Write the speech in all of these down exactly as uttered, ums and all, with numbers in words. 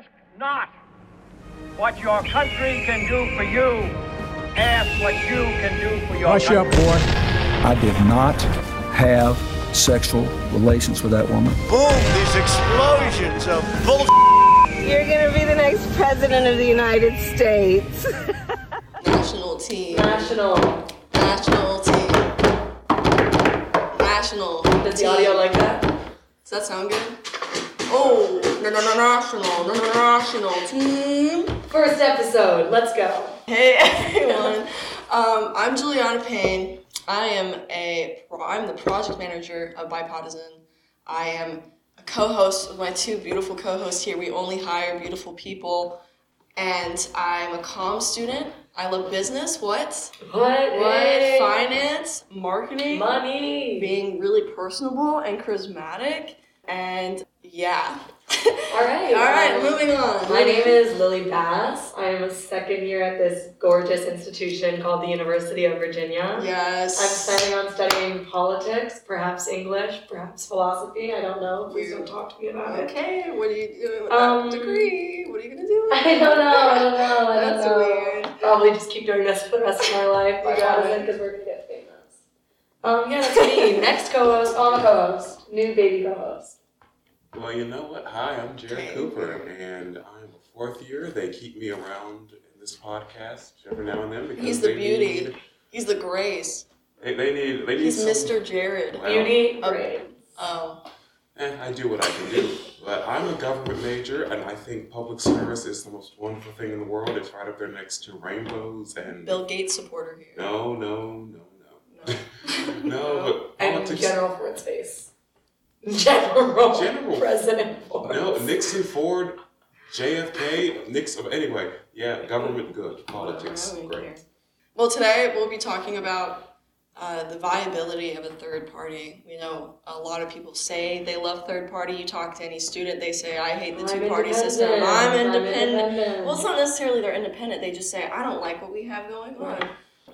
Ask not what your country can do for you. Ask what you can do for your Hush country. Hush up, boy. I did not have sexual relations with that woman. Boom, these explosions of bullshit. You're going to be the next president of the United States. National team. National. National team. National. Does the audio like that? Does that sound good? Oh, national, national team. First episode, let's go. Hey everyone, um, I'm Juliana Paine. I am a, I'm the project manager of Bipartisan. I am a co-host with my two beautiful co-hosts here. We only hire beautiful people. And I'm a comm student. I love business. What? What? What? Finance, marketing, money, being really personable and charismatic. And yeah. All right. All right, um, moving on. My name is Lily Bass. I am a second year at this gorgeous institution called the University of Virginia. Yes. I'm planning on studying politics, perhaps English, perhaps philosophy. I don't know. Please don't talk to me about it. Okay. What are you doing with um, that degree? What are you going to do with I don't know. I don't know. I don't That's know. Weird. Probably just keep doing this for the rest of my life. Because we're going to get famous. Um, yeah, that's me. Next co-host, all the co-host, new baby co-host. Well, you know what? Hi, I'm Jared Cooper, and I'm a fourth year. They keep me around in this podcast every now and then because he's the they beauty. Need, he's the grace. They, they need. They need. He's some, Mister Jared. Well, beauty, grace. Oh. And I do what I can do, but I'm a government major, and I think public service is the most wonderful thing in the world. It's right up there next to rainbows and. Bill Gates supporter here. No, no, no, no, no. no, but politics. And General Ford's face. General, General President Ford. No, Nixon, Ford, J F K, Nixon. Anyway, yeah, government good, politics oh, great. Care. Well, today we'll be talking about uh, the viability of a third party. You know, a lot of people say they love third party. You talk to any student, they say, I hate the two party system. I'm, I'm independent. independent. Well, it's not necessarily they're independent. They just say, I don't like what we have going on.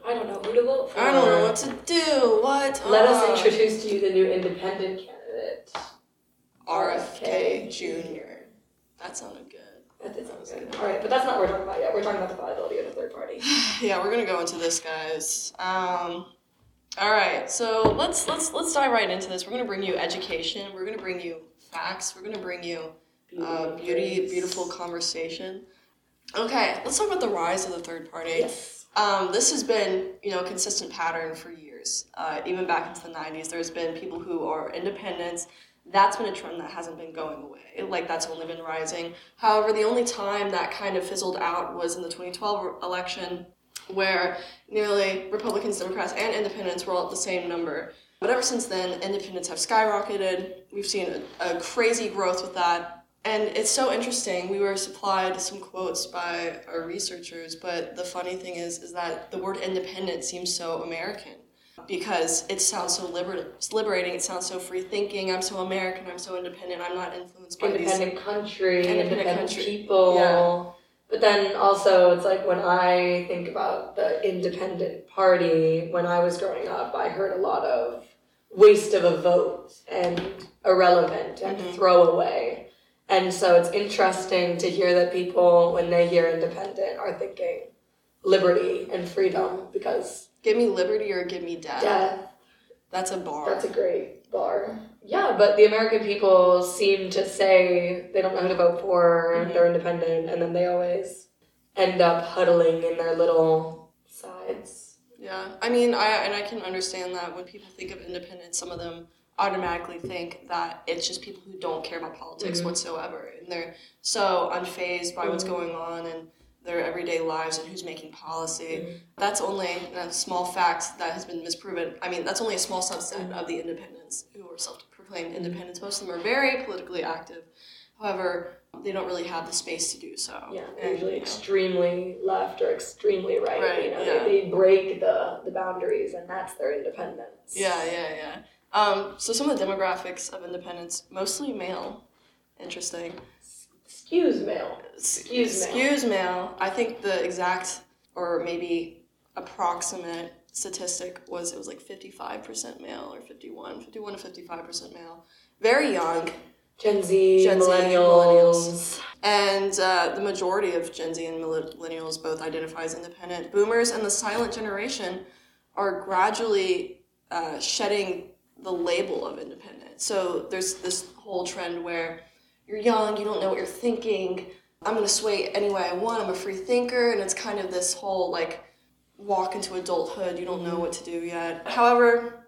I don't know who to vote for. I don't know what to do. What? Let oh. us introduce to you the new independent candidate. R F K Junior That sounded good. That did sound good. good. All right, but that's not what we're talking about yet. We're talking about the viability of a third party. Yeah, we're gonna go into this, guys. Um, all right, so let's let's let's dive right into this. We're gonna bring you education. We're gonna bring you facts. We're gonna bring you uh, beauty, beautiful conversation. Okay, let's talk about the rise of the third party. Yes. Um, this has been, you know, a consistent pattern for years. Uh, even back into the nineties, there's been people who are independents. That's been a trend that hasn't been going away. Like, that's only been rising. However, the only time that kind of fizzled out was in the twenty twelve election, where nearly Republicans, Democrats, and independents were all at the same number. But ever since then, independents have skyrocketed. We've seen a, a crazy growth with that. And it's so interesting. We were supplied some quotes by our researchers, but the funny thing is, is that the word independent seems so American. Because it sounds so liber- liberating, it sounds so free-thinking, I'm so American, I'm so independent, I'm not influenced by independent these... Country, independent, independent country, independent people. Yeah. But then also, it's like when I think about the independent party, when I was growing up, I heard a lot of waste of a vote and irrelevant and mm-hmm. throwaway. And so it's interesting to hear that people, when they hear independent, are thinking liberty and freedom because... Give me liberty or give me death. Death. That's a bar. That's a great bar. Yeah, but the American people seem to say they don't know who to vote for, mm-hmm. they're independent, and then they always end up huddling in their little sides. Yeah, I mean, I and I can understand that when people think of independence, some of them automatically think that it's just people who don't care about politics mm-hmm. whatsoever, and they're so unfazed by mm-hmm. what's going on and their everyday lives and who's making policy. Mm-hmm. That's only a small fact that has been misproven. I mean, that's only a small subset mm-hmm. of the independents who are self-proclaimed mm-hmm. independents. Most of them are very politically active. However, they don't really have the space to do so. Yeah, and, usually you know, extremely left or extremely right. right you know, yeah. they, they break the, the boundaries and that's their independence. Yeah, yeah, yeah. Um, so some of the demographics of independents, mostly male. Interesting. Skews male. Skews male. Skews male. I think the exact or maybe approximate statistic was it was like fifty-five percent male or fifty-one, fifty-one to fifty-five percent male. Very young. Gen Z, Gen millennials. Z millennials. And uh, the majority of Gen Z and millennials both identify as independent. Boomers and the silent generation are gradually uh, shedding the label of independent. So there's this whole trend where you're young, you don't know what you're thinking, I'm going to sway any way I want, I'm a free thinker, and it's kind of this whole, like, walk into adulthood, you don't know what to do yet. However,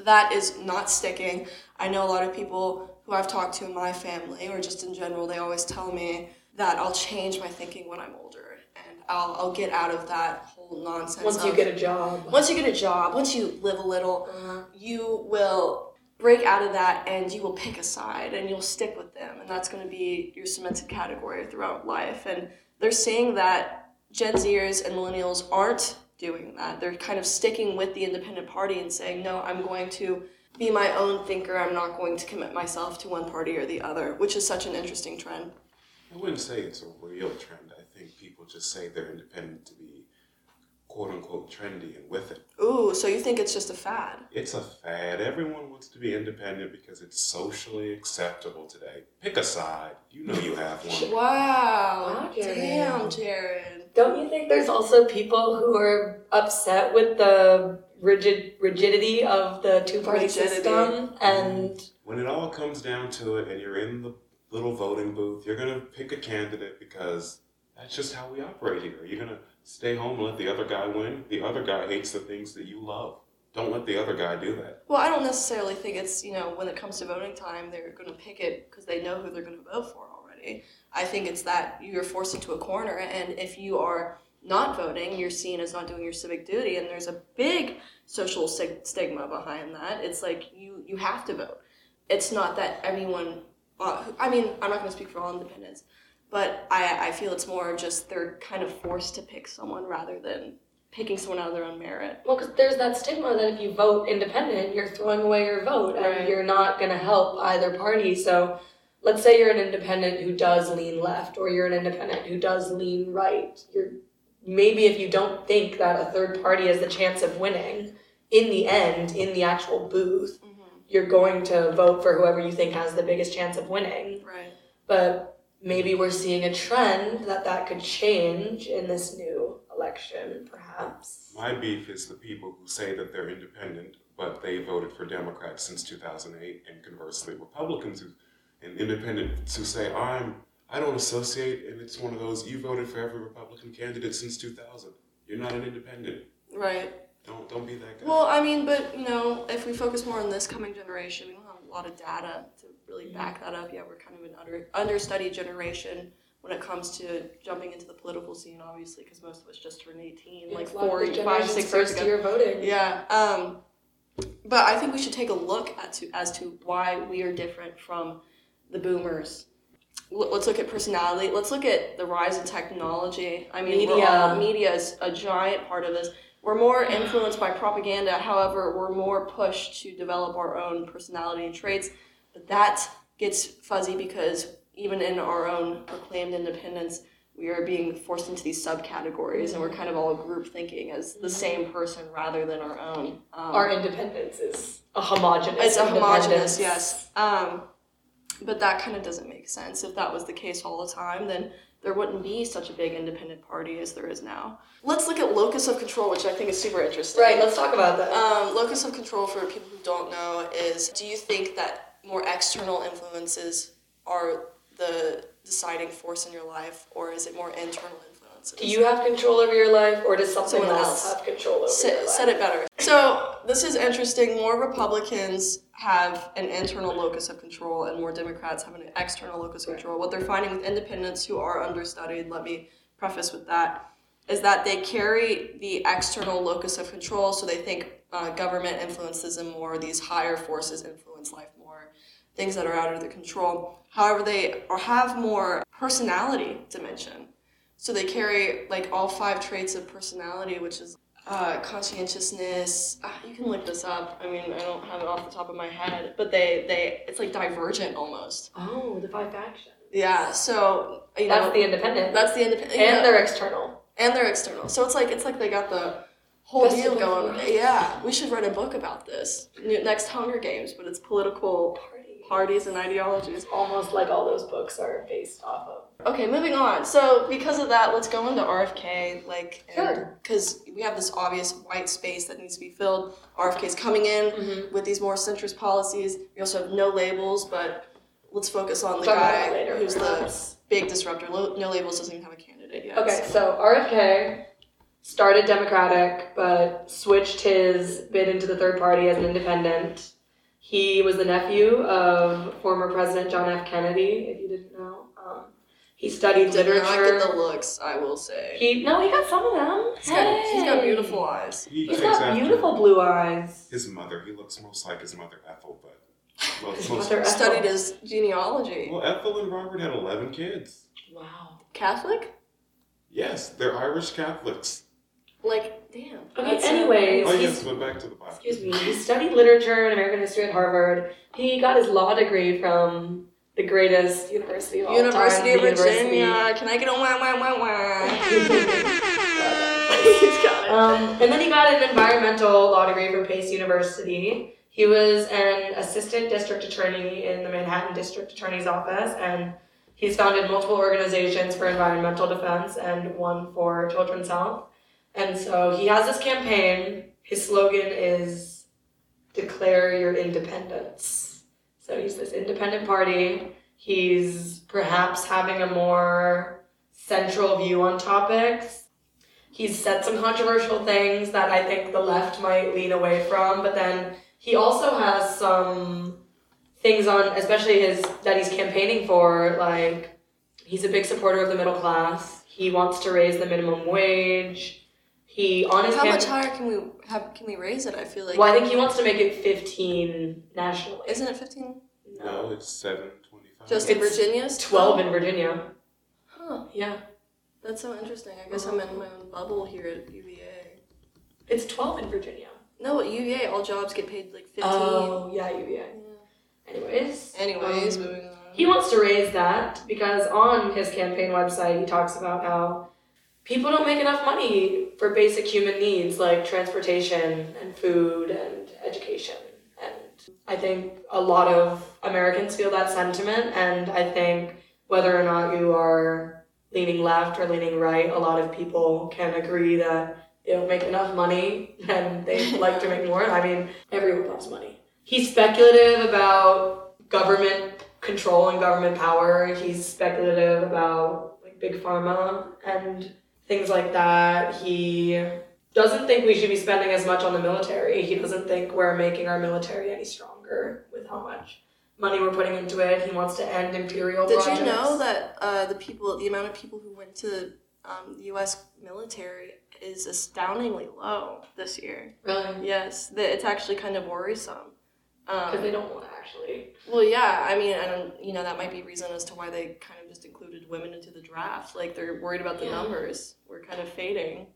that is not sticking. I know a lot of people who I've talked to in my family, or just in general, they always tell me that I'll change my thinking when I'm older, and I'll I'll get out of that whole nonsense. Once of, you get a job. Once you get a job, once you live a little, uh-huh. you will break out of that and you will pick a side and you'll stick with them, and that's going to be your cemented category throughout life. And they're saying that Gen Zers and millennials aren't doing that. They're kind of sticking with the independent party and saying, no, I'm going to be my own thinker. I'm not going to commit myself to one party or the other, which is such an interesting trend. I wouldn't say it's a real trend. I think people just say they're independent to be quote-unquote trendy and with it. Ooh, so you think it's just a fad? It's a fad. Everyone wants to be independent because it's socially acceptable today. Pick a side. You know you have one. Wow. Oh, Jared. Damn, Jared. Don't you think there's also people who are upset with the rigid rigidity of the two-party system? And when it all comes down to it and you're in the little voting booth, you're going to pick a candidate because that's just how we operate here. You're going to stay home and let the other guy win. The other guy hates the things that you love. Don't let the other guy do that. Well, I don't necessarily think it's, you know, when it comes to voting time, they're going to pick it because they know who they're going to vote for already. I think it's that you're forced into a corner, and if you are not voting, you're seen as not doing your civic duty, and there's a big social sig- stigma behind that. It's like you, you have to vote. It's not that everyone, uh, I mean, I'm not going to speak for all independents, but I, I feel it's more just they're kind of forced to pick someone rather than picking someone out of their own merit. Well, because there's that stigma that if you vote independent, you're throwing away your vote, right, and you're not going to help either party. So let's say you're an independent who does lean left, or you're an independent who does lean right. You're, maybe if you don't think that a third party has the chance of winning, in the end, in the actual booth, mm-hmm. you're going to vote for whoever you think has the biggest chance of winning. Right. But maybe we're seeing a trend that that could change in this new election, perhaps. My beef is the people who say that they're independent, but they voted for Democrats since two thousand eight, and conversely, Republicans who, and independents who say, I'm, I don't associate, and it's one of those, you voted for every Republican candidate since two thousand. You're not an independent. Right. Don't, don't be that guy. Well, I mean, but, you know, if we focus more on this coming generation, we don't have a lot of data to really back that up. Yeah, we're kind of an under, understudied generation when it comes to jumping into the political scene, obviously, because most of us just turned eighteen, yeah, like four, five, six years ago. Year voting. Yeah, um, but I think we should take a look at to, as to why we are different from the boomers. L- let's look at personality. Let's look at the rise in technology. I mean, media. All, media is a giant part of this. We're more influenced by propaganda. However, we're more pushed to develop our own personality and traits. But that gets fuzzy because even in our own proclaimed independence, we are being forced into these subcategories, and we're kind of all group thinking as the same person rather than our own. Um, our independence is a homogenous. It's a homogenous, yes. Um, but that kind of doesn't make sense. If that was the case all the time, then there wouldn't be such a big independent party as there is now. Let's look at locus of control, which I think is super interesting. Right, let's talk about that. Um, locus of control, for people who don't know, is do you think that more external influences are the deciding force in your life, or is it more internal influences? Do you have control over your life, or does someone else have control over your life? Said it better. So this is interesting. More Republicans have an internal locus of control, and more Democrats have an external locus of control. What they're finding with independents who are understudied, let me preface with that, is that they carry the external locus of control, so they think uh, government influences them more, these higher forces influence life more, things that are out of their control. However, they are, have more personality dimension. So they carry like all five traits of personality, which is uh, conscientiousness. Uh, you can look this up. I mean, I don't have it off the top of my head, but they, they it's like divergent almost. Oh, the five factions. Yeah, so, you know. That's the independent. That's the independent. And yeah. they're external. And they're external. So it's like it's like they got the whole Best deal going. Yeah, we should write a book about this. Next Hunger Games, but it's political parties, parties and ideologies. Almost like all those books are based off of Okay, moving on. So because of that, let's go into R F K. Like, sure. Because we have this obvious white space that needs to be filled. R F K is coming in mm-hmm. with these more centrist policies. We also have No Labels, but let's focus on the Talk guy who's the big disruptor. No Labels doesn't even have a candidate yet. Okay, so, so R F K started Democratic, but switched his bid into the third party as an independent. He was the nephew of former President John F. Kennedy, if you didn't know. Um, he studied Did literature. Did not get the looks, I will say. He No, he got some of them. He's, hey. got, he's got beautiful eyes. He he's got beautiful blue eyes. His mother, he looks most like his mother, Ethel, but... Well, his mother Ethel. Studied his genealogy. Well, Ethel and Robert had eleven kids. Wow. Catholic? Yes, they're Irish Catholics. Like, damn. Okay, That's anyways. Oh, yes, went back to the Bible. Excuse me. He studied literature and American history at Harvard. He got his law degree from the greatest university of all time. University of Virginia. Can I get a wah, wah, wah, wah? He's got it. Um, and then he got an environmental law degree from Pace University. He was an assistant district attorney in the Manhattan District Attorney's Office, and he's founded multiple organizations for environmental defense and one for children's health. And so he has this campaign. His slogan is, declare your independence. So he's this independent party. He's perhaps having a more central view on topics. He's said some controversial things that I think the left might lean away from, but then he also has some things on, especially his, that he's campaigning for, like, he's a big supporter of the middle class. He wants to raise the minimum wage. He on his How camp- much higher can we have, can we raise it? I feel like. Well, I think he wants to make it fifteen nationally. Isn't it fifteen? No, no it's seven twenty-five. Just in Virginia? Twelve in Virginia. Huh. Yeah. That's so interesting. I guess uh-huh. I'm in my own bubble here at U V A. It's twelve in Virginia. No, at U V A, all jobs get paid like fifteen. Oh yeah, U V A. Yeah. Anyways. Anyways, um, moving on. He wants to raise that because on his campaign website he talks about how people don't make enough money for basic human needs like transportation and food and education. And I think a lot of Americans feel that sentiment. And I think whether or not you are leaning left or leaning right, a lot of people can agree that they don't make enough money and they like to make more. I mean, everyone loves money. He's speculative about government control and government power. He's speculative about like big pharma and things like that. He doesn't think we should be spending as much on the military. He doesn't think we're making our military any stronger with how much money we're putting into it. He wants to end imperial Did projects. Did you know that uh, the people, the amount of people who went to um, the U S military is astoundingly low this year? Really? Yes. It's actually kind of worrisome. Because um, they don't want to actually. Well, yeah. I mean, and you know, that might be reason as to why they kind of just included women into the draft. Like, they're worried about the yeah. numbers. We're kind of fading.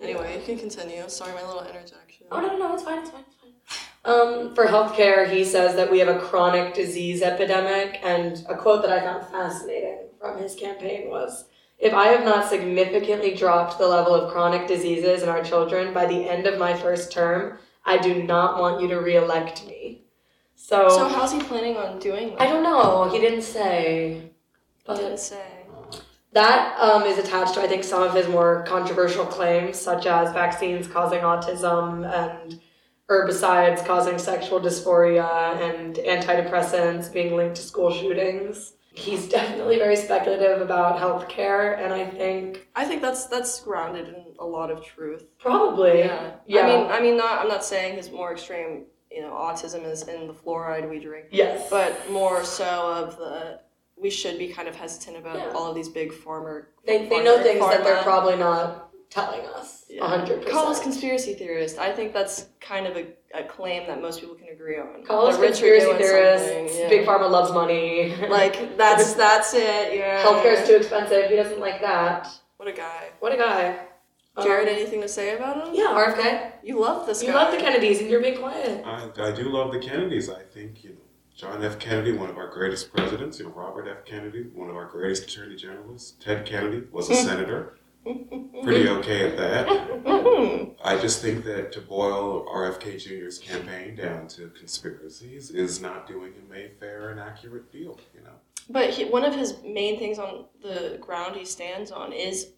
Anyway, yeah. you can continue. Sorry, my little interjection. Oh, no, no, no. It's fine. It's fine. It's fine. Um, for healthcare, he says that we have a chronic disease epidemic. And a quote that I found fascinating from his campaign was, "If I have not significantly dropped the level of chronic diseases in our children by the end of my first term, I do not want you to re-elect me." So So how's he planning on doing that? I don't know. He didn't say. He didn't say. That um, is attached to, I think, some of his more controversial claims, such as vaccines causing autism and herbicides causing sexual dysphoria and antidepressants being linked to school shootings. He's definitely very speculative about healthcare, and I think I think that's that's grounded in a lot of truth. Probably. Yeah. yeah. I mean, I mean, not. I'm not saying his more extreme, you know, autism is in the fluoride we drink. Yes. But more so of the we should be kind of hesitant about yeah. all of these big pharma. They they know things pharma. that they're probably not telling us. A hundred percent. Call us conspiracy theorists. I think that's kind of a. a claim that most people can agree on. Call us conspiracy theorists, yeah. Big pharma loves money. Like, that's that's it, yeah. Healthcare's too expensive, he doesn't like that. What a guy. What a guy. Jared, um, anything to say about him? Yeah, R F K. You love this guy. You love the Kennedys, and you're being quiet. I, I do love the Kennedys. I think, you know, John F. Kennedy, one of our greatest presidents, you know, Robert F. Kennedy, one of our greatest attorney generals, Ted Kennedy was a senator. Pretty okay at that. I just think that to boil R F K Junior's campaign down to conspiracies is not doing him a fair and accurate deal, you know. But he, one of his main things on the ground he stands on is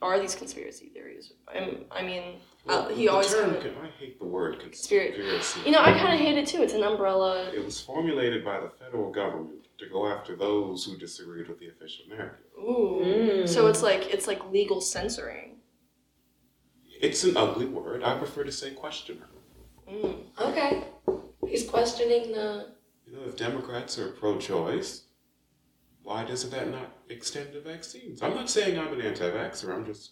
are these conspiracy theories. I'm, I mean, well, he always term, kinda, I hate the word conspiracy. conspiracy. You know, I kind of hate it too. It's an umbrella. It was formulated by the federal government to go after those who disagreed with the official narrative. Ooh. Mm. So it's like it's like legal censoring. It's an ugly word. I prefer to say questioner. Mm. Okay. He's questioning the... You know, if Democrats are pro-choice, why doesn't that not extend to vaccines? I'm not saying I'm an anti-vaxxer. I'm just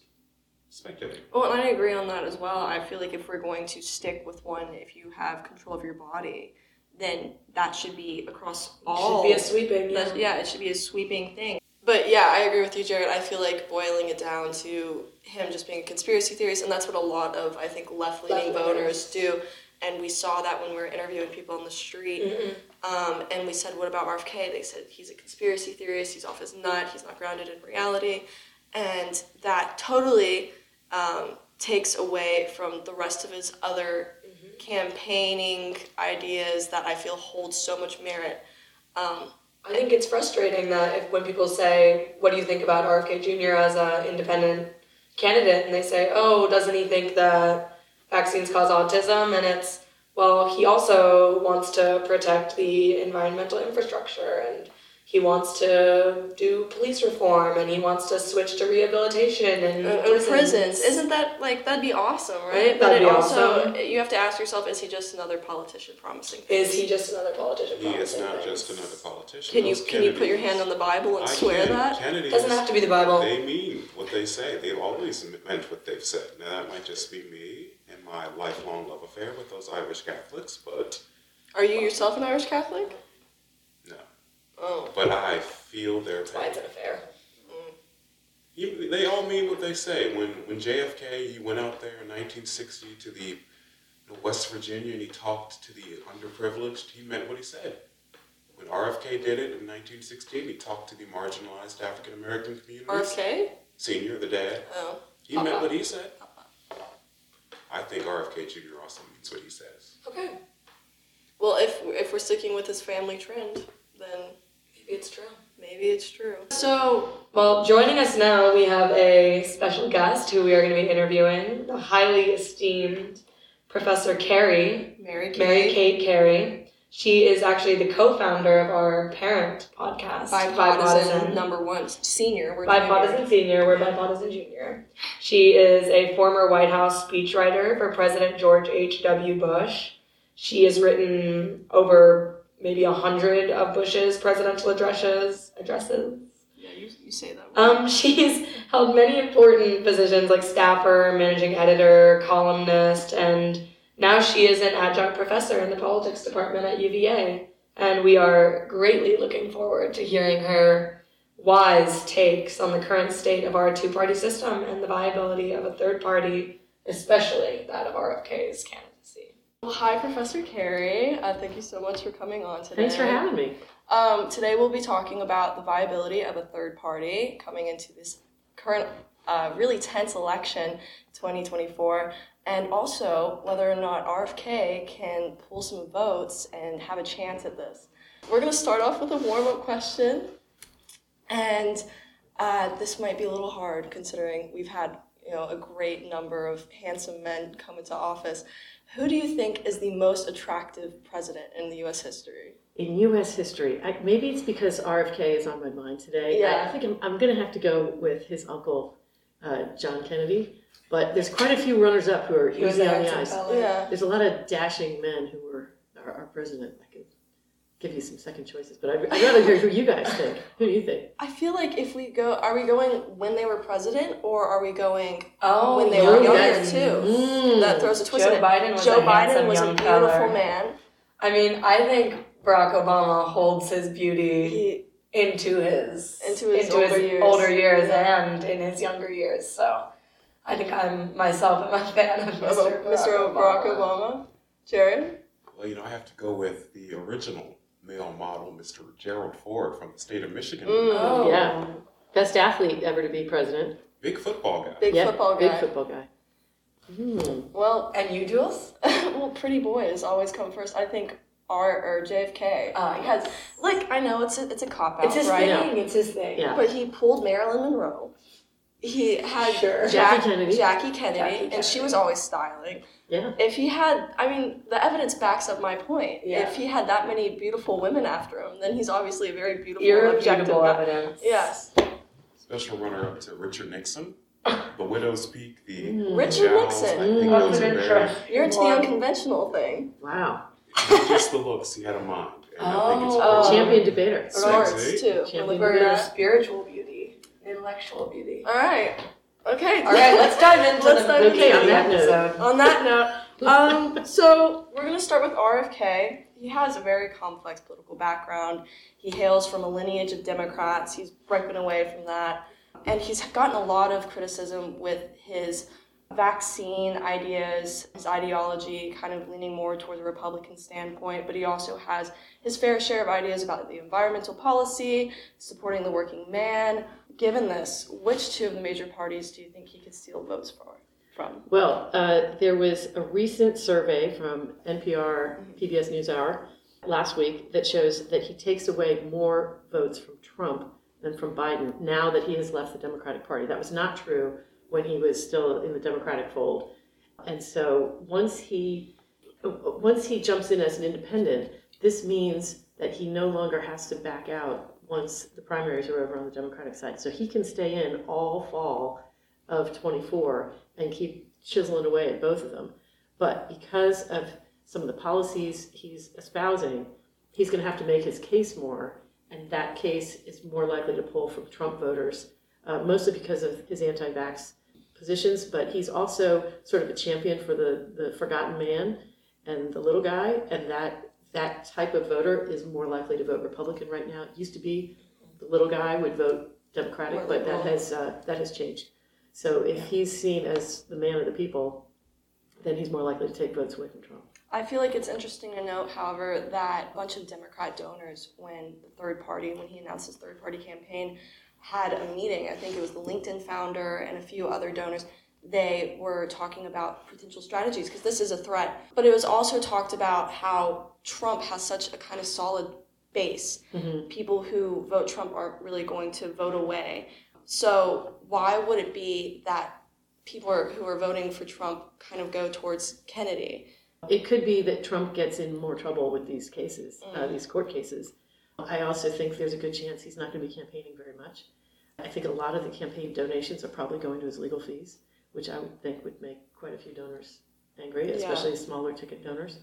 speculating. Well, and I agree on that as well. I feel like if we're going to stick with one, if you have control of your body, then that should be across all... It should be a sweeping... Yeah, yeah it should be a sweeping thing. But yeah, I agree with you, Jared. I feel like boiling it down to him just being a conspiracy theorist, and that's what a lot of, I think, left-leaning voters do. And we saw that when we were interviewing people on the street. Mm-hmm. Um, and we said, what about R F K? They said, he's a conspiracy theorist, he's off his nut, he's not grounded in reality. And that totally um, takes away from the rest of his other mm-hmm. campaigning ideas that I feel hold so much merit. Um, I think it's frustrating that if when people say, what do you think about R F K Junior as an independent candidate? And they say, oh, doesn't he think that vaccines cause autism? And it's, well, he also wants to protect the environmental infrastructure, and he wants to do police reform, and he wants to switch to rehabilitation and uh, prisons. prisons. Isn't that, like, that'd be awesome, right? That'd but it also, awesome. You have to ask yourself, is he just another politician promising things? Is he just another politician promising things? He is not things? just another politician. Can, you, can you put your hand on the Bible and I swear can. that? Kennedys, doesn't have to be the Bible. They mean what they say. They've always meant what they've said. Now, that might just be me and my lifelong love affair with those Irish Catholics, but... Are you yourself an Irish Catholic? Oh. But I feel their pain. Why is it a fair? Mm. He, they all mean what they say. When when J F K, he went out there in nineteen sixty to the you know, West Virginia and he talked to the underprivileged, he meant what he said. When R F K did it in nineteen sixteen, he talked to the marginalized African-American communities. R F K? Senior, the dad. Oh. He Papa. meant what he said. Papa. I think R F K Junior also means what he says. Okay. Well, if if we're sticking with his family trend, then... It's true. Maybe it's true. So, well, joining us now, we have a special guest who we are going to be interviewing, the highly esteemed Professor Cary, Mary-Kate Cary. She is actually the co-founder of our parent podcast, Bipartisan, Bipartisan number one, senior. We're Bipartisan junior. Senior, we're Bipartisan Junior. She is a former White House speechwriter for President George H. W. Bush. She has written over... maybe a hundred of Bush's presidential addresses. Addresses. Yeah, you you say that. Word. Um, she's held many important positions like staffer, managing editor, columnist, and now she is an adjunct professor in the politics department at U V A. And we are greatly looking forward to hearing her wise takes on the current state of our two-party system and the viability of a third party, especially that of R F K's candidate. Well, hi, Professor Cary. Uh, thank you so much for coming on today. Thanks for having me. Um, today we'll be talking about the viability of a third party coming into this current, uh, really tense election, twenty twenty-four, and also whether or not R F K can pull some votes and have a chance at this. We're going to start off with a warm-up question, and uh, this might be a little hard considering we've had, you know, a great number of handsome men come into office. Who do you think is the most attractive president in U S history? In U S history? I, maybe it's because R F K is on my mind today. Yeah. I, I think I'm, I'm going to have to go with his uncle, uh, John Kennedy. But there's quite a few runners-up who are easy on the eyes. Yeah. There's a lot of dashing men who were our, our president. I could give you some second choices, but I'd, I'd rather hear who you guys think. Who do you think? I feel like if we go, are we going when they were president, or are we going oh, when they young were younger too? Mm. That throws a twist. Joe in Biden. It. Was Joe a Biden was a beautiful color. man. I mean, I think Barack Obama holds his beauty he, into his into his, into older, his years. older years and in his younger years. So, I think I'm myself. I'm a fan of Mister Mister Barack, Mister Barack Obama. Obama. Jared. Well, you know, I have to go with the original male model, Mister Gerald Ford from the state of Michigan. Mm. Oh. Yeah. Best athlete ever to be president. Big football guy. Big yeah, football guy. Big football guy. Mm. Well, and you, Jules? Well, pretty boys always come first. I think R or J F K uh, because, like, I know it's a, it's a cop out, it's his right? thing, yeah. it's his thing. Yeah. But he pulled Marilyn Monroe. He had sure. Jack, Jackie Kennedy, Jackie Kennedy, Jackie Kennedy, and she was always styling. Yeah. If he had, I mean, the evidence backs up my point. Yeah. If he had that many beautiful women after him, then he's obviously a very beautiful, irrefutable evidence. Yes. Special runner-up to Richard Nixon. The Widow's Peak, the mm. Richard Jowls, Nixon. Mm. You're into the unconventional thing. Wow. Just the looks. He had a mind. And oh, I think it's oh. champion debater. Swords too. Champion debater. Spiritual beauty, intellectual beauty. All right. Okay. All right. Let's dive into let's the dive okay, into on that episode. On that note, um, so we're gonna start with R F K. He has a very complex political background. He hails from a lineage of Democrats. He's broken away from that. And he's gotten a lot of criticism with his vaccine ideas, his ideology, kind of leaning more toward the Republican standpoint. But he also has his fair share of ideas about the environmental policy, supporting the working man. Given this, which two of the major parties do you think he could steal votes from? Well, uh, there was a recent survey from N P R P B S NewsHour last week that shows that he takes away more votes from Trump than from Biden now that he has left the Democratic Party. That was not true when he was still in the Democratic fold. And so once he once he jumps in as an independent, this means that he no longer has to back out once the primaries are over on the Democratic side. So he can stay in all fall of twenty-four and keep chiseling away at both of them. But because of some of the policies he's espousing, he's going to have to make his case more. And that case is more likely to pull from Trump voters, uh, mostly because of his anti-vax positions. But he's also sort of a champion for the, the forgotten man and the little guy. And that that type of voter is more likely to vote Republican right now. It used to be the little guy would vote Democratic, but that has uh, that has changed. So if he's seen as the man of the people, then he's more likely to take votes away from Trump. I feel like it's interesting to note, however, that a bunch of Democrat donors, when the third party, when he announced his third party campaign, had a meeting. I think it was the LinkedIn founder and a few other donors. They were talking about potential strategies because this is a threat. But it was also talked about how Trump has such a kind of solid base. Mm-hmm. People who vote Trump aren't really going to vote away. So why would it be that people are, who are voting for Trump kind of go towards Kennedy? It could be that Trump gets in more trouble with these cases, mm. uh, these court cases. I also think there's a good chance he's not going to be campaigning very much. I think a lot of the campaign donations are probably going to his legal fees, which I would think would make quite a few donors angry, especially yeah. smaller ticket donors.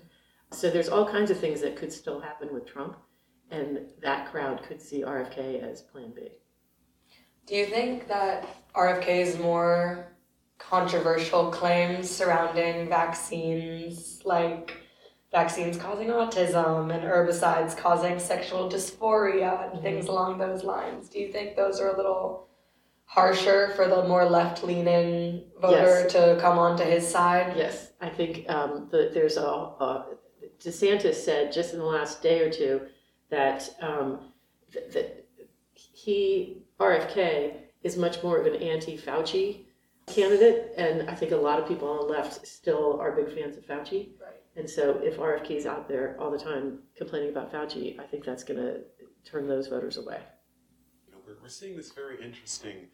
So there's all kinds of things that could still happen with Trump, and that crowd could see R F K as plan B. Do you think that R F K's more controversial claims surrounding vaccines, like vaccines causing autism and herbicides causing sexual dysphoria and things along those lines. Do you think those are a little harsher for the more left-leaning voter yes. to come onto his side? Yes, I think um, the, there's a, a... DeSantis said just in the last day or two that, um, th- that he, R F K, is much more of an anti-Fauci candidate, and I think a lot of people on the left still are big fans of Fauci. Right. And so if R F K's out there all the time complaining about Fauci, I think that's going to turn those voters away. You know, we're, we're seeing this very interesting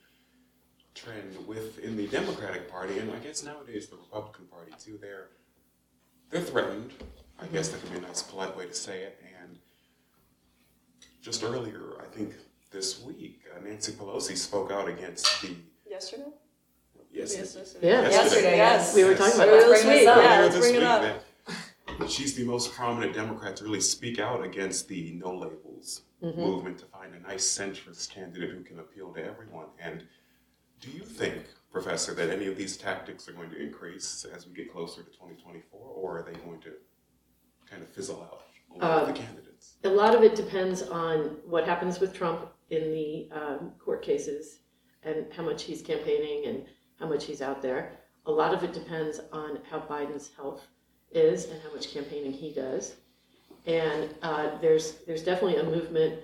trend within the Democratic Party, and I guess nowadays the Republican Party too. They're they're threatened. I mm-hmm. guess that could be a nice, polite way to say it. And just earlier, I think this week, uh, Nancy Pelosi spoke out against the yesterday. Yes. Yes, yes, yes. Yeah. Yesterday, yes. We were talking about that. Let's bring it up. Yeah, let's bring it up. That she's the most prominent Democrat to really speak out against the No Labels mm-hmm. movement to find a nice centrist candidate who can appeal to everyone. And do you think, Professor, that any of these tactics are going to increase as we get closer to twenty twenty-four, or are they going to kind of fizzle out over um, the candidates? A lot of it depends on what happens with Trump in the um, court cases and how much he's campaigning and how much he's out there. A lot of it depends on how Biden's health is and how much campaigning he does. And uh, there's there's definitely a movement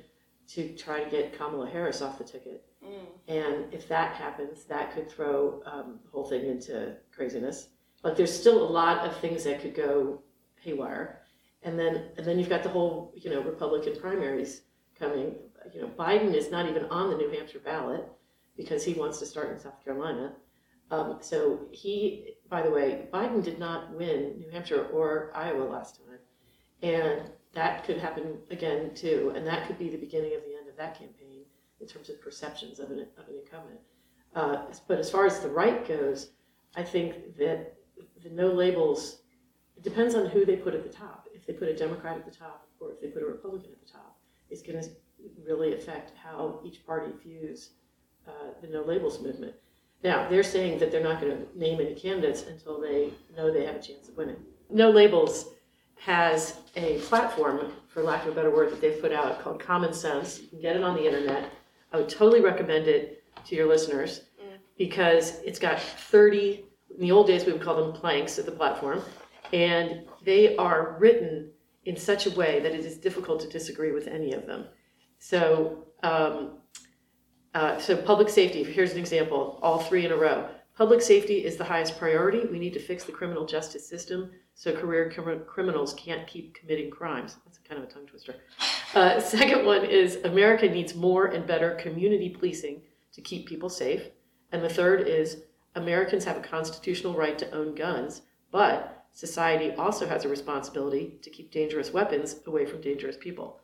to try to get Kamala Harris off the ticket. Mm. And if that happens, that could throw um, the whole thing into craziness. But there's still a lot of things that could go haywire. And then and then you've got the whole, you know, Republican primaries coming. You know, Biden is not even on the New Hampshire ballot because he wants to start in South Carolina. Um, so he, by the way, Biden did not win New Hampshire or Iowa last time. And that could happen again, too. And that could be the beginning of the end of that campaign in terms of perceptions of an, of an incumbent. Uh, but as far as the right goes, I think that the no labels, it depends on who they put at the top. If they put a Democrat at the top or if they put a Republican at the top, it's going to really affect how each party views uh, the no labels movement. Now, they're saying that they're not going to name any candidates until they know they have a chance of winning. No Labels has a platform, for lack of a better word, that they've put out called Common Sense. You can get it on the internet. I would totally recommend it to your listeners yeah. because it's got thirty, in the old days we would call them planks of the platform, and they are written in such a way that it is difficult to disagree with any of them. So, um, uh, so public safety, here's an example, all three in a row. Public safety is the highest priority. We need to fix the criminal justice system so career cr- criminals can't keep committing crimes. That's kind of a tongue twister. Uh, second one is America needs more and better community policing to keep people safe. And the third is Americans have a constitutional right to own guns, but society also has a responsibility to keep dangerous weapons away from dangerous people.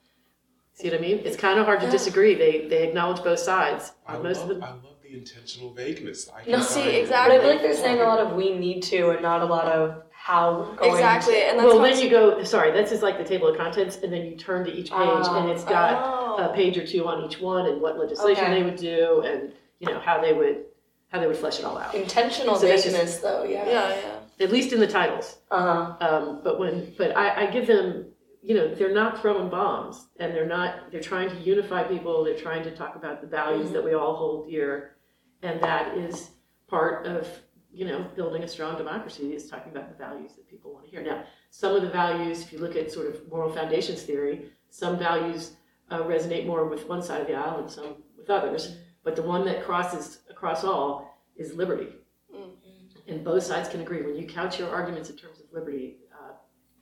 See what I mean? It's kind of hard to disagree. They they acknowledge both sides. I most love, of them. I love the intentional vagueness. I no, see, exactly. But I feel like they're saying a lot of "we need to" and not a lot of "how going." Exactly. To. And that's well, then you go. Sorry, that's just like the table of contents, and then you turn to each page, oh, and it's got oh. a page or two on each one, and what legislation okay. they would do, and you know how they would how they would flesh it all out. Intentional so vagueness, just, though. Yeah. Yeah. Yeah. At least in the titles. Uh huh. Um, but when but I, I give them. You know, they're not throwing bombs, and they're not, they're trying to unify people, they're trying to talk about the values mm-hmm. that we all hold dear, and that is part of, you know, building a strong democracy is talking about the values that people want to hear. Now, some of the values, if you look at sort of moral foundations theory, some values uh, resonate more with one side of the aisle and some with others, but the one that crosses across all is liberty. Mm-hmm. And both sides can agree. When you couch your arguments in terms of liberty, uh,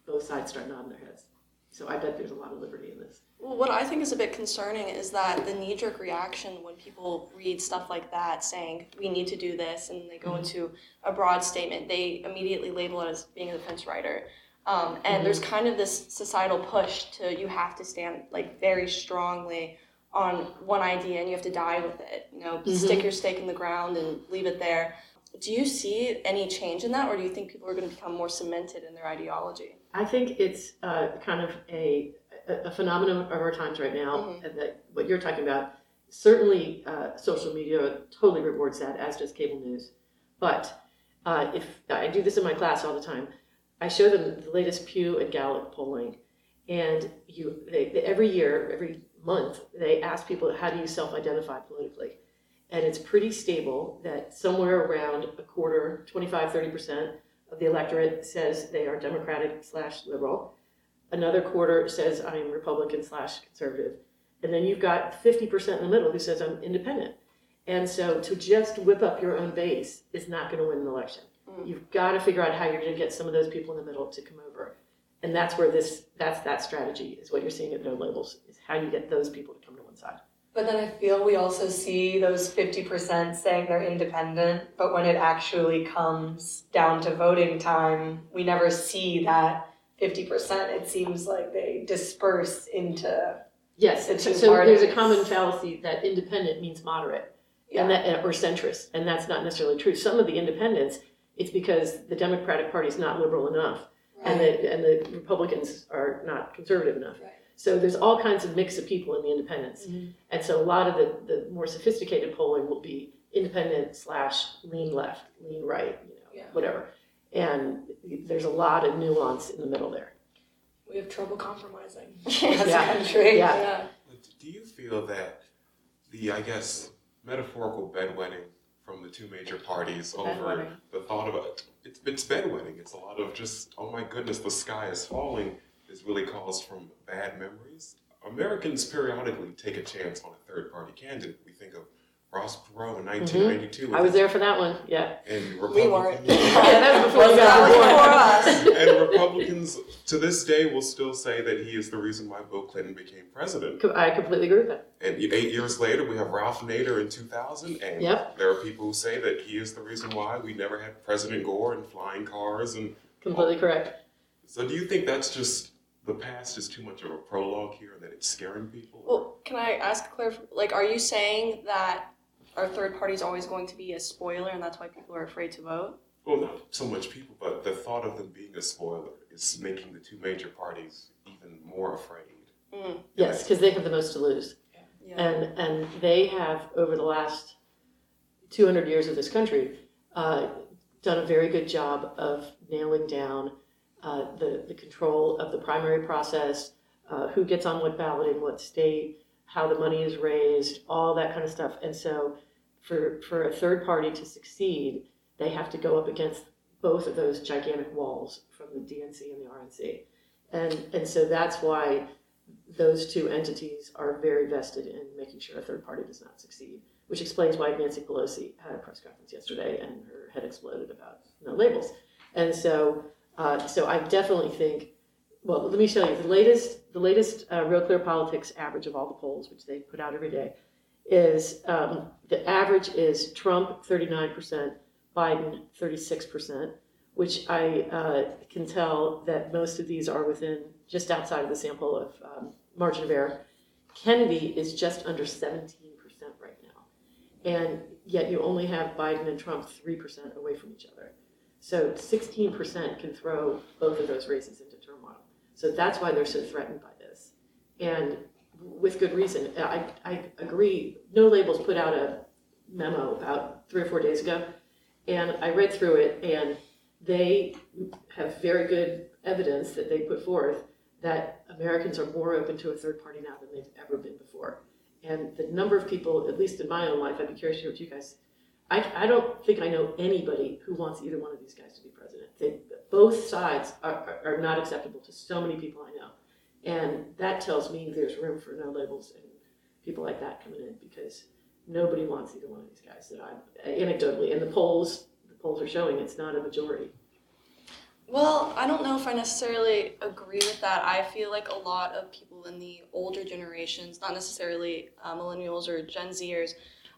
both sides start nodding their heads. So I bet there's a lot of liberty in this. Well, what I think is a bit concerning is that the knee-jerk reaction when people read stuff like that saying, we need to do this, and they go mm-hmm. into a broad statement, they immediately label it as being a defense writer. Um, and mm-hmm. there's kind of this societal push to you have to stand like very strongly on one idea and you have to die with it. You know, mm-hmm. stick your stake in the ground and leave it there. Do you see any change in that, or do you think people are going to become more cemented in their ideology? I think it's uh, kind of a, a phenomenon of our times right now, mm-hmm. and that what you're talking about, certainly uh, social media totally rewards that, as does cable news. But uh, if I do this in my class all the time, I show them the latest Pew and Gallup polling, and you they, they, every year, every month, they ask people, how do you self-identify politically? And it's pretty stable that somewhere around a quarter, twenty-five, thirty percent, of the electorate says they are Democratic slash liberal. Another quarter says I'm Republican slash conservative. And then you've got fifty percent in the middle who says I'm independent. And so to just whip up your own base is not going to win an election. Mm. You've got to figure out how you're going to get some of those people in the middle to come over. And that's where this, that's that strategy is what you're seeing at No Labels, is how you get those people to come to one side. But then I feel we also see those fifty percent saying they're independent, but when it actually comes down to voting time, we never see that fifty percent. It seems like they disperse into yes. the two so parties. There's a common fallacy that independent means moderate yeah. and that, or centrist, and that's not necessarily true. Some of the independents, it's because the Democratic Party is not liberal enough, right. and, the, and the Republicans are not conservative enough. Right. So there's all kinds of mix of people in the independents. Mm-hmm. And so a lot of the, the more sophisticated polling will be independent slash lean left, lean right, you know, yeah. whatever. And there's a lot of nuance in the middle there. We have trouble compromising as yeah. a country. Yeah. Yeah. Do you feel that the, I guess, metaphorical bedwetting from the two major parties over the thought of it, it's, it's bedwetting. It's a lot of just, oh my goodness, the sky is falling. Is really caused from bad memories. Americans periodically take a chance on a third-party candidate. We think of Ross Perot in nineteen ninety-two. Mm-hmm. I was there for that one. Yeah. And Republicans, we weren't. Yeah, that was before you got born. And Republicans to this day will still say that he is the reason why Bill Clinton became president. I completely agree with that. And eight years later, we have Ralph Nader in two thousand, and yep. there are people who say that he is the reason why we never had President Gore and flying cars and. Completely all. Correct. So, do you think that's just the past is too much of a prologue here, and that it's scaring people? Well, can I ask Claire? Like, are you saying that? Our third party is always going to be a spoiler, and that's why people are afraid to vote? Well, not so much people, but the thought of them being a spoiler is making the two major parties even more afraid. Mm. Yes, because they have the most to lose. Yeah. And and they have, over the last two hundred years of this country, uh, done a very good job of nailing down uh, the, the control of the primary process, uh, who gets on what ballot in what state, how the money is raised, all that kind of stuff. And so for for a third party to succeed, they have to go up against both of those gigantic walls from the D N C and the R N C. And and so that's why those two entities are very vested in making sure a third party does not succeed, which explains why Nancy Pelosi had a press conference yesterday and her head exploded about No Labels. And so uh, so I definitely think, well, let me show you. The latest, the latest uh, Real Clear Politics average of all the polls, which they put out every day, is um, the average is Trump thirty-nine percent, Biden thirty-six percent, which I uh, can tell that most of these are within, just outside of the sample of um, margin of error. Kennedy is just under seventeen percent right now. And yet you only have Biden and Trump three percent away from each other. So sixteen percent can throw both of those races into turmoil. So that's why they're so threatened by this, and with good reason. I, I agree. No Labels put out a memo about three or four days ago, and I read through it, and they have very good evidence that they put forth that Americans are more open to a third party now than they've ever been before. And the number of people, at least in my own life, I'd be curious to hear what you guys. I, I don't think I know anybody who wants either one of these guys to be president. They, both sides are, are not acceptable to so many people I know. And that tells me there's room for No Labels and people like that coming in, because nobody wants either one of these guys that I, anecdotally, and the polls, the polls are showing it's not a majority. Well, I don't know if I necessarily agree with that. I feel like a lot of people in the older generations, not necessarily uh, millennials or Gen Zers,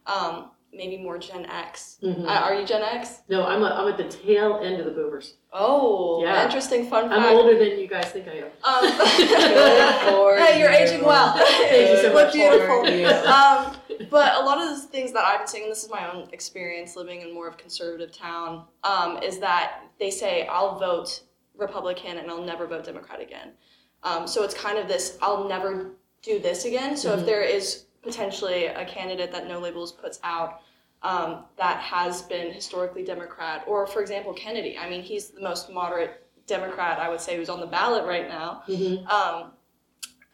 um, maybe more Gen X. Mm-hmm. Uh, are you Gen X? No, I'm a, I'm at the tail end of the boomers. Oh, yeah. Interesting fun fact. I'm older than you guys think I am. Um, hey, you're aging well. Thank you so much. Look beautiful. Yeah. Um, but a lot of the things that I've been seeing, this is my own experience living in more of a conservative town, um, is that they say, I'll vote Republican and I'll never vote Democrat again. Um, so it's kind of this, I'll never do this again. So mm-hmm. if there is potentially a candidate that No Labels puts out um, that has been historically Democrat, or for example, Kennedy. I mean, he's the most moderate Democrat, I would say, who's on the ballot right now. Mm-hmm. Um,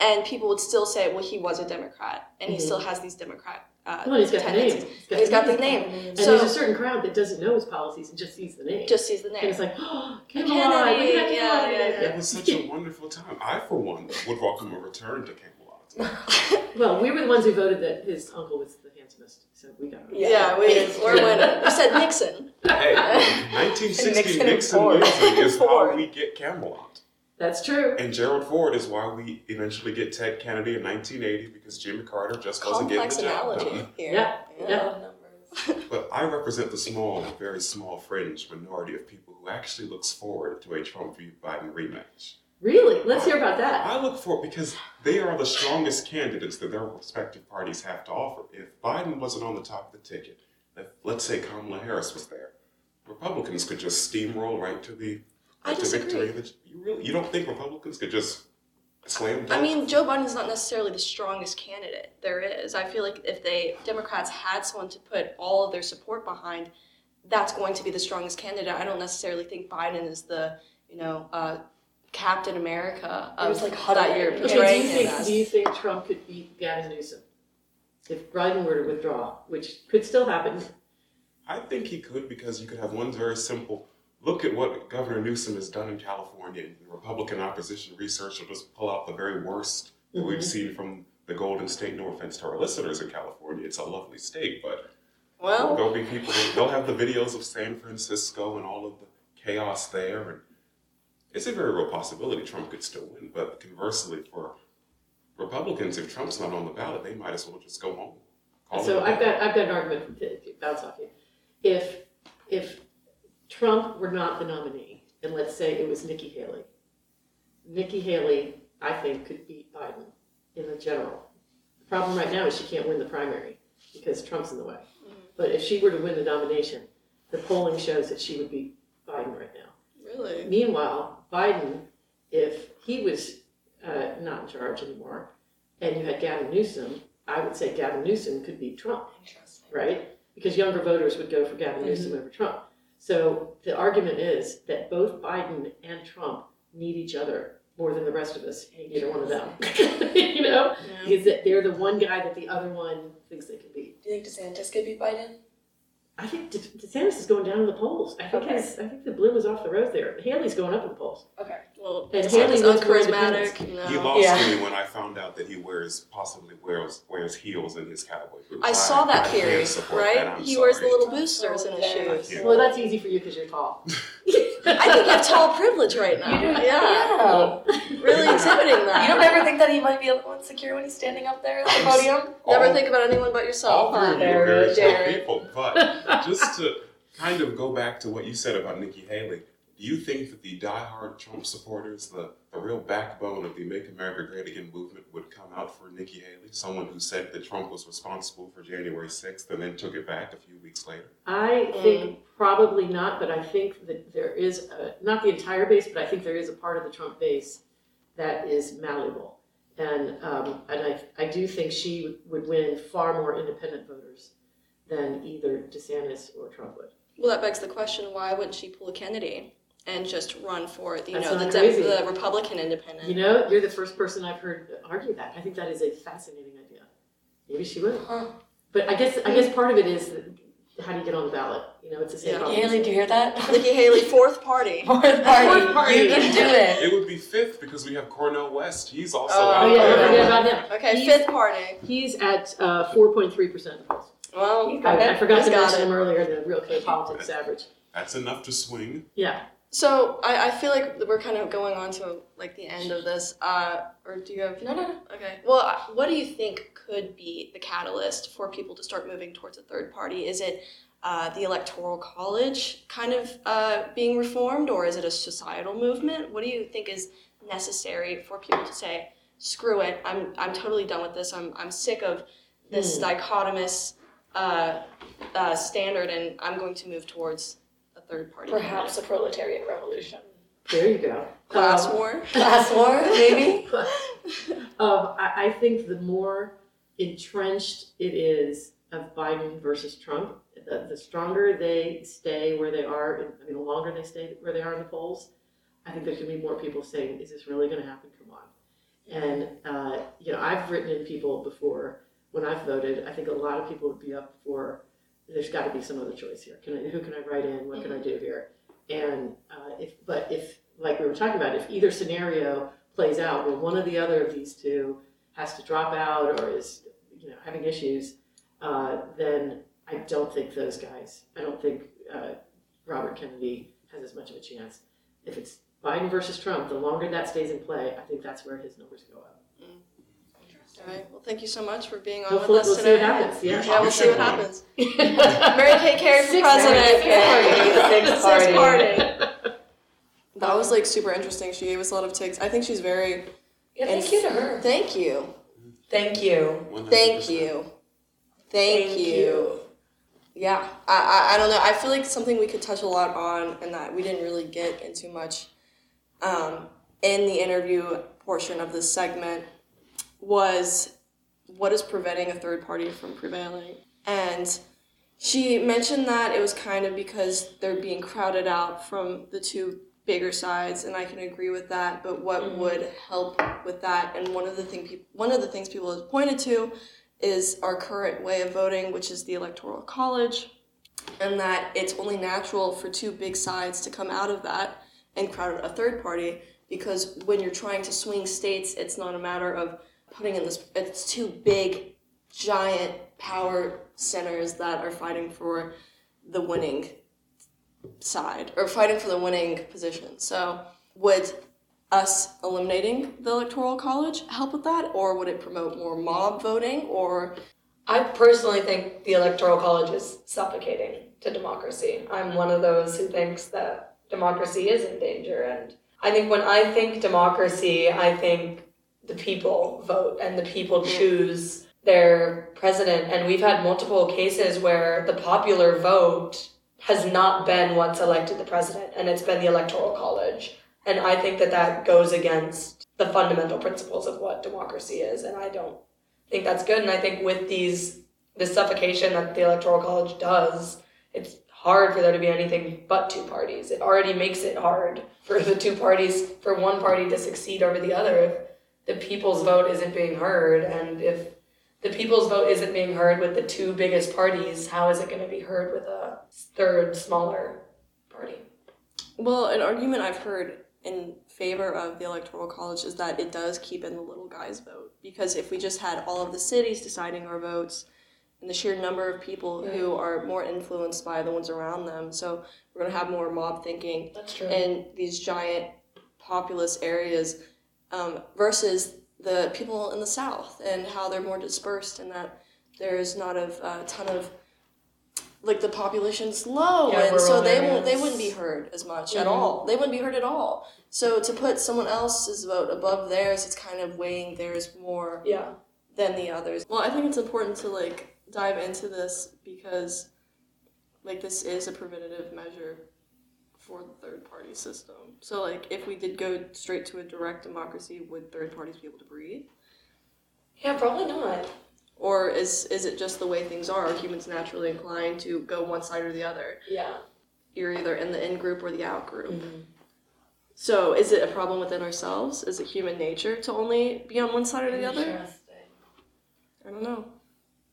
and people would still say, well, he was a Democrat, and mm-hmm. he still has these Democrat uh, well, he's got tendencies. The name. He's got, he's got the name. name. And so, there's a certain crowd that doesn't know his policies and just sees the name. Just sees the name. And it's like, oh, Kennedy. Kennedy. Yeah, yeah, yeah, yeah. It was such a wonderful time. I, for one, would welcome a return to Kennedy. Well, we were the ones who voted that his uncle was the handsomest, so we got it. Yeah, yeah, we we're winning. We said Nixon. Hey, nineteen sixty Nixon, Nixon, Ford. Nixon is Ford. How we get Camelot. That's true. And Gerald Ford is why we eventually get Ted Kennedy in nineteen eighty, because Jimmy Carter just wasn't getting the job done. Here. Yeah, yeah. yeah. But I represent the small, very small fringe minority of people who actually looks forward to a Trump v. Biden rematch. Really? Let's hear about that. I look for it because they are the strongest candidates that their respective parties have to offer. If Biden wasn't on the top of the ticket, if, let's say Kamala Harris was there, Republicans could just steamroll right to the right to victory. You really, you don't think Republicans could just slam dunk? I mean, Joe Biden's not necessarily the strongest candidate there is. I feel like if they Democrats had someone to put all of their support behind, that's going to be the strongest candidate. I don't necessarily think Biden is the, you know, uh, Captain America. I was like, how that you're portraying him as. Do you think Trump could beat Gavin Newsom if Biden were to withdraw, which could still happen? I think he could, because you could have one very simple look at what Governor Newsom has done in California. The Republican opposition research will just pull out the very worst that mm-hmm. we've seen from the Golden State, no offense to our listeners in California, it's a lovely state, but well, there'll be people, they'll have the videos of San Francisco and all of the chaos there. And it's a very real possibility Trump could still win, but conversely for Republicans, if Trump's not on the ballot, they might as well just go home. Call so I've got, I've got an argument to bounce off you. If, if Trump were not the nominee, and let's say it was Nikki Haley, Nikki Haley, I think, could beat Biden in the general. The problem right now is she can't win the primary because Trump's in the way. Mm-hmm. But if she were to win the nomination, the polling shows that she would beat Biden right now. Really? Meanwhile, Biden, if he was uh, not in charge anymore, and you had Gavin Newsom, I would say Gavin Newsom could beat Trump. Interesting. Right? Because younger voters would go for Gavin mm-hmm. Newsom over Trump. So the argument is that both Biden and Trump need each other more than the rest of us hate either one of them. You know? Yeah. Because they're the one guy that the other one thinks they could beat. Do you think DeSantis could beat Biden? I think De- DeSantis is going down in the polls. I think okay. his, I think the bloom is off the road there. Haley's going up in the polls. Okay. Well, and Haley's uncharismatic. No. He lost yeah. me when I found out that he wears, possibly wears, wears heels in his cowboy boots. I, I saw that theory, right? He sorry. wears the little boosters oh, in his shoes. Yeah. Well, that's easy for you because you're tall. I think you have tall privilege right now. You do, yeah. yeah. Really exhibiting that. You don't ever think that he might be a little insecure when he's standing up there at the podium? All, Never think about anyone but yourself. All three are very tall people, but just to kind of go back to what you said about Nikki Haley, do you think that the diehard Trump supporters, the, the real backbone of the Make America Great Again movement, would come out for Nikki Haley, someone who said that Trump was responsible for January sixth and then took it back a few weeks later? I think probably not, but I think that there is, a, not the entire base, but I think there is a part of the Trump base that is malleable. And um, and I, I do think she would win far more independent voters than either DeSantis or Trump would. Well, that begs the question, why wouldn't she pull a Kennedy and just run for you That's know the, de- the Republican independent? You know, you're the first person I've heard argue that. I think that is a fascinating idea. Maybe she would. Huh. But I guess I guess part of it is how do you get on the ballot? You know, it's a same. Nikki Haley, do you hear that? Nikki Haley, fourth party, fourth party, fourth party. You can do it. It would be fifth because we have Cornel West. He's also oh, out. Oh yeah, there. forget about him. Okay, he's, fifth party. He's at four point three percent of votes. Well, I, I forgot to mention it. him earlier. The Real Clear Politics average. That's enough to swing. Yeah. So I, I feel like we're kind of going on to like the end of this, uh, or do you have? No, no, no. Okay. Well, what do you think could be the catalyst for people to start moving towards a third party? Is it uh, the Electoral College kind of uh, being reformed, or is it a societal movement? What do you think is necessary for people to say, "Screw it, I'm I'm totally done with this. I'm I'm sick of this mm. dichotomous uh, uh, standard, and I'm going to move towards." Third party. Perhaps a proletariat revolution. There you go. Class um, war. Class war, maybe. um, I, I think the more entrenched it is of Biden versus Trump, the, the stronger they stay where they are, and, I mean, the longer they stay where they are in the polls, I think there's going to be more people saying, is this really going to happen? Come on. And, uh, you know, I've written in people before when I've voted. I think a lot of people would be up for there's got to be some other choice here. Can I, who can I write in? What can I do here? And uh, if, but if, like we were talking about, if either scenario plays out where one or the other of these two has to drop out or is, you know, having issues, uh, then I don't think those guys, I don't think uh, Robert Kennedy has as much of a chance. If it's Biden versus Trump, the longer that stays in play, I think that's where his numbers go up. All right. Well, thank you so much for being on we'll, with we'll us today. We'll see what happens. Yeah, yeah we'll see what happens. Mary-Kate Cary for president. Six party. Party. That was like super interesting. She gave us a lot of takes. I think she's very. Yeah, thank inf- you to her. Thank you. Thank you. one hundred percent. Thank you. Thank, thank you. you. Yeah. I, I I don't know. I feel like something we could touch a lot on, and that we didn't really get into much, um, in the interview portion of this segment. Was what is preventing a third party from prevailing? And she mentioned that it was kind of because they're being crowded out from the two bigger sides, and I can agree with that, but what mm-hmm. would help with that? And one of the thing people one of the things people have pointed to is our current way of voting, which is the Electoral College, and that it's only natural for two big sides to come out of that and crowd out a third party, because when you're trying to swing states, it's not a matter of putting in this, it's two big, giant power centers that are fighting for the winning side, or fighting for the winning position. So would us eliminating the Electoral College help with that, or would it promote more mob voting? Or I personally think the Electoral College is suffocating to democracy. I'm one of those who thinks that democracy is in danger, and I think when I think democracy, I think the people vote and the people choose their president, and we've had multiple cases where the popular vote has not been what's elected the president, and it's been the Electoral College. And I think that that goes against the fundamental principles of what democracy is, and I don't think that's good. And I think with these this suffocation that the Electoral College does, it's hard for there to be anything but two parties. It already makes it hard for the two parties, for one party to succeed over the other if the people's vote isn't being heard. And if the people's vote isn't being heard with the two biggest parties, how is it going to be heard with a third, smaller party? Well, an argument I've heard in favor of the Electoral College is that it does keep in the little guy's vote. Because if we just had all of the cities deciding our votes, and the sheer number of people yeah. who are more influenced by the ones around them. So we're going to have more mob thinking in these giant populous areas um, versus the people in the South and how they're more dispersed, and that there's not a uh, ton of, like, the population's low. Yeah, and so they, won't, they wouldn't be heard as much mm-hmm. at all. They wouldn't be heard at all. So to put someone else's vote above theirs, it's kind of weighing theirs more yeah. than the others. Well, I think it's important to, like, dive into this because, like, this is a preventative measure for the third party system. So, like, if we did go straight to a direct democracy, would third parties be able to breathe? Yeah, probably not. Or is is it just the way things are? Are humans naturally inclined to go one side or the other? Yeah. You're either in the in group or the out group. Mm-hmm. So is it a problem within ourselves? Is it human nature to only be on one side or the other? Interesting. I don't know.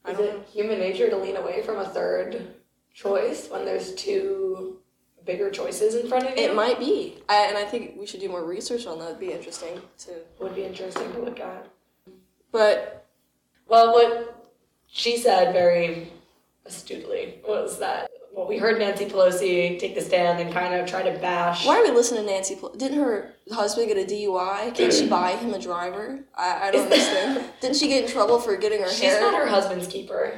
Is it human nature to lean away from a third choice when there's two bigger choices in front of you? It might be. I, and I think we should do more research on that. It'd be interesting to... Would be interesting to look at. But, well, what she said very astutely was that, well, we heard Nancy Pelosi take the stand and kind of try to bash... Why are we listening to Nancy Pelosi? Didn't her husband get a D U I? Can't she buy him a driver? I, I don't understand. Didn't she get in trouble for getting her She's hair... She's not her husband's keeper.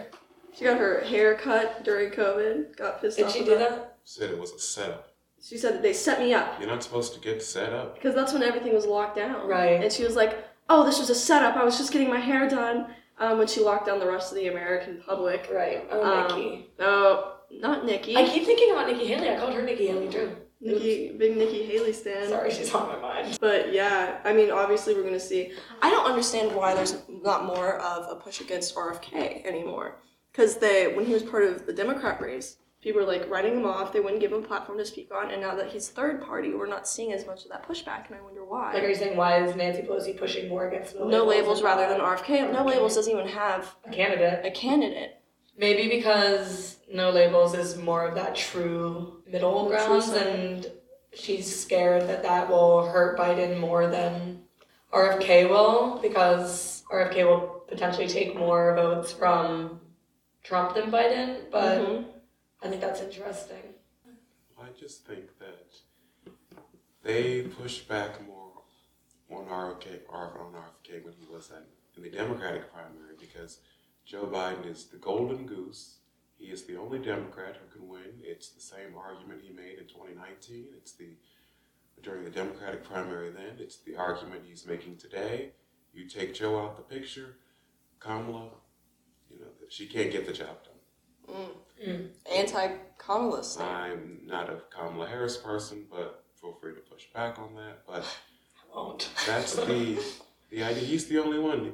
She got her hair cut during COVID, got pissed Did off Did she do that? She said it was a setup. She said that they set me up. You're not supposed to get set up. Because that's when everything was locked down. Right. And she was like, oh, this was a setup. I was just getting my hair done um, when she locked down the rest of the American public. Right. Oh, um, Nikki. Oh... Not Nikki. I keep thinking about Nikki Haley. I called her Nikki Haley too. Nikki, big Nikki Haley stan. Sorry, she's on my mind. But yeah, I mean, obviously we're gonna see. I don't understand why there's not more of a push against R F K anymore. Because they, when he was part of the Democrat race, people were like writing him off. They wouldn't give him a platform to speak on. And now that he's third party, we're not seeing as much of that pushback. And I wonder why. Like, are you saying why is Nancy Pelosi pushing more against No Labels? No Labels rather than R F K. No Labels doesn't even have a candidate. A candidate. Maybe because No Labels is more of that true middle ground, true and she's scared that that will hurt Biden more than R F K will, because R F K will potentially take more votes from Trump than Biden, but mm-hmm. I think that's interesting. I just think that they pushed back more on R F K, or on R F K when he was in the Democratic primary, because Joe Biden is the golden goose. He is the only Democrat who can win. It's the same argument he made in twenty nineteen. It's the during the Democratic primary then. It's the argument he's making today. You take Joe out the picture, Kamala, you know, she can't get the job done. Mm. Mm. Anti-Kamala. I'm not a Kamala Harris person, but feel free to push back on that. But I won't. That's the the idea. He's the only one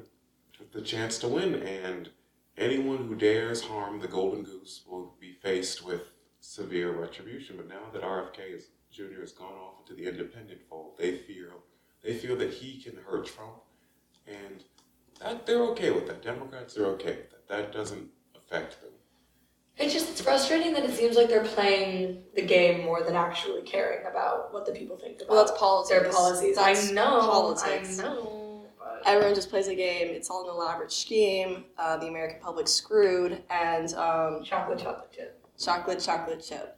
with the chance to win, and anyone who dares harm the golden goose will be faced with severe retribution. But now that R F K is, Junior has gone off into the independent fold, they feel they feel that he can hurt Trump, and that they're okay with that. Democrats are okay with that. That doesn't affect them. It's just it's frustrating that it seems like they're playing the game more than actually caring about what the people think about. Well, that's politics. Their policies. That's I know. Politics. I know. everyone just plays a game. It's all an elaborate scheme. Uh, the American public screwed, and um, chocolate, chocolate chip, chocolate, chocolate chip.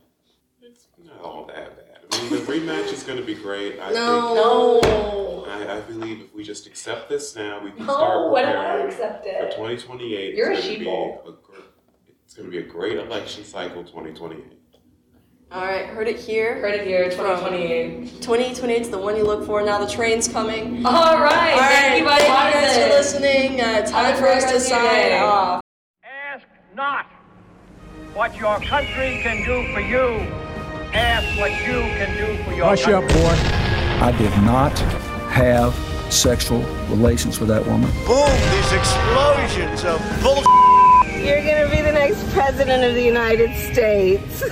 It's not all that bad. I mean, the rematch is going to be great. I no, think, no. I, I believe if we just accept this now, we can no, start preparing for twenty twenty-eight. You're it's a sheeple. It's going to be a great election cycle, twenty twenty-eight. All right, heard it here. Heard it here, twenty twenty-eight. twenty twenty-eight is the one you look for. Now the train's coming. All right, All right. thank you guys for listening. Uh, time for us to sign off. Ask not what your country can do for you. Ask what you can do for your Hush country. Hush up, boy. I did not have sexual relations with that woman. Boom, these explosions of bullshit. You're going to be the next president of the United States.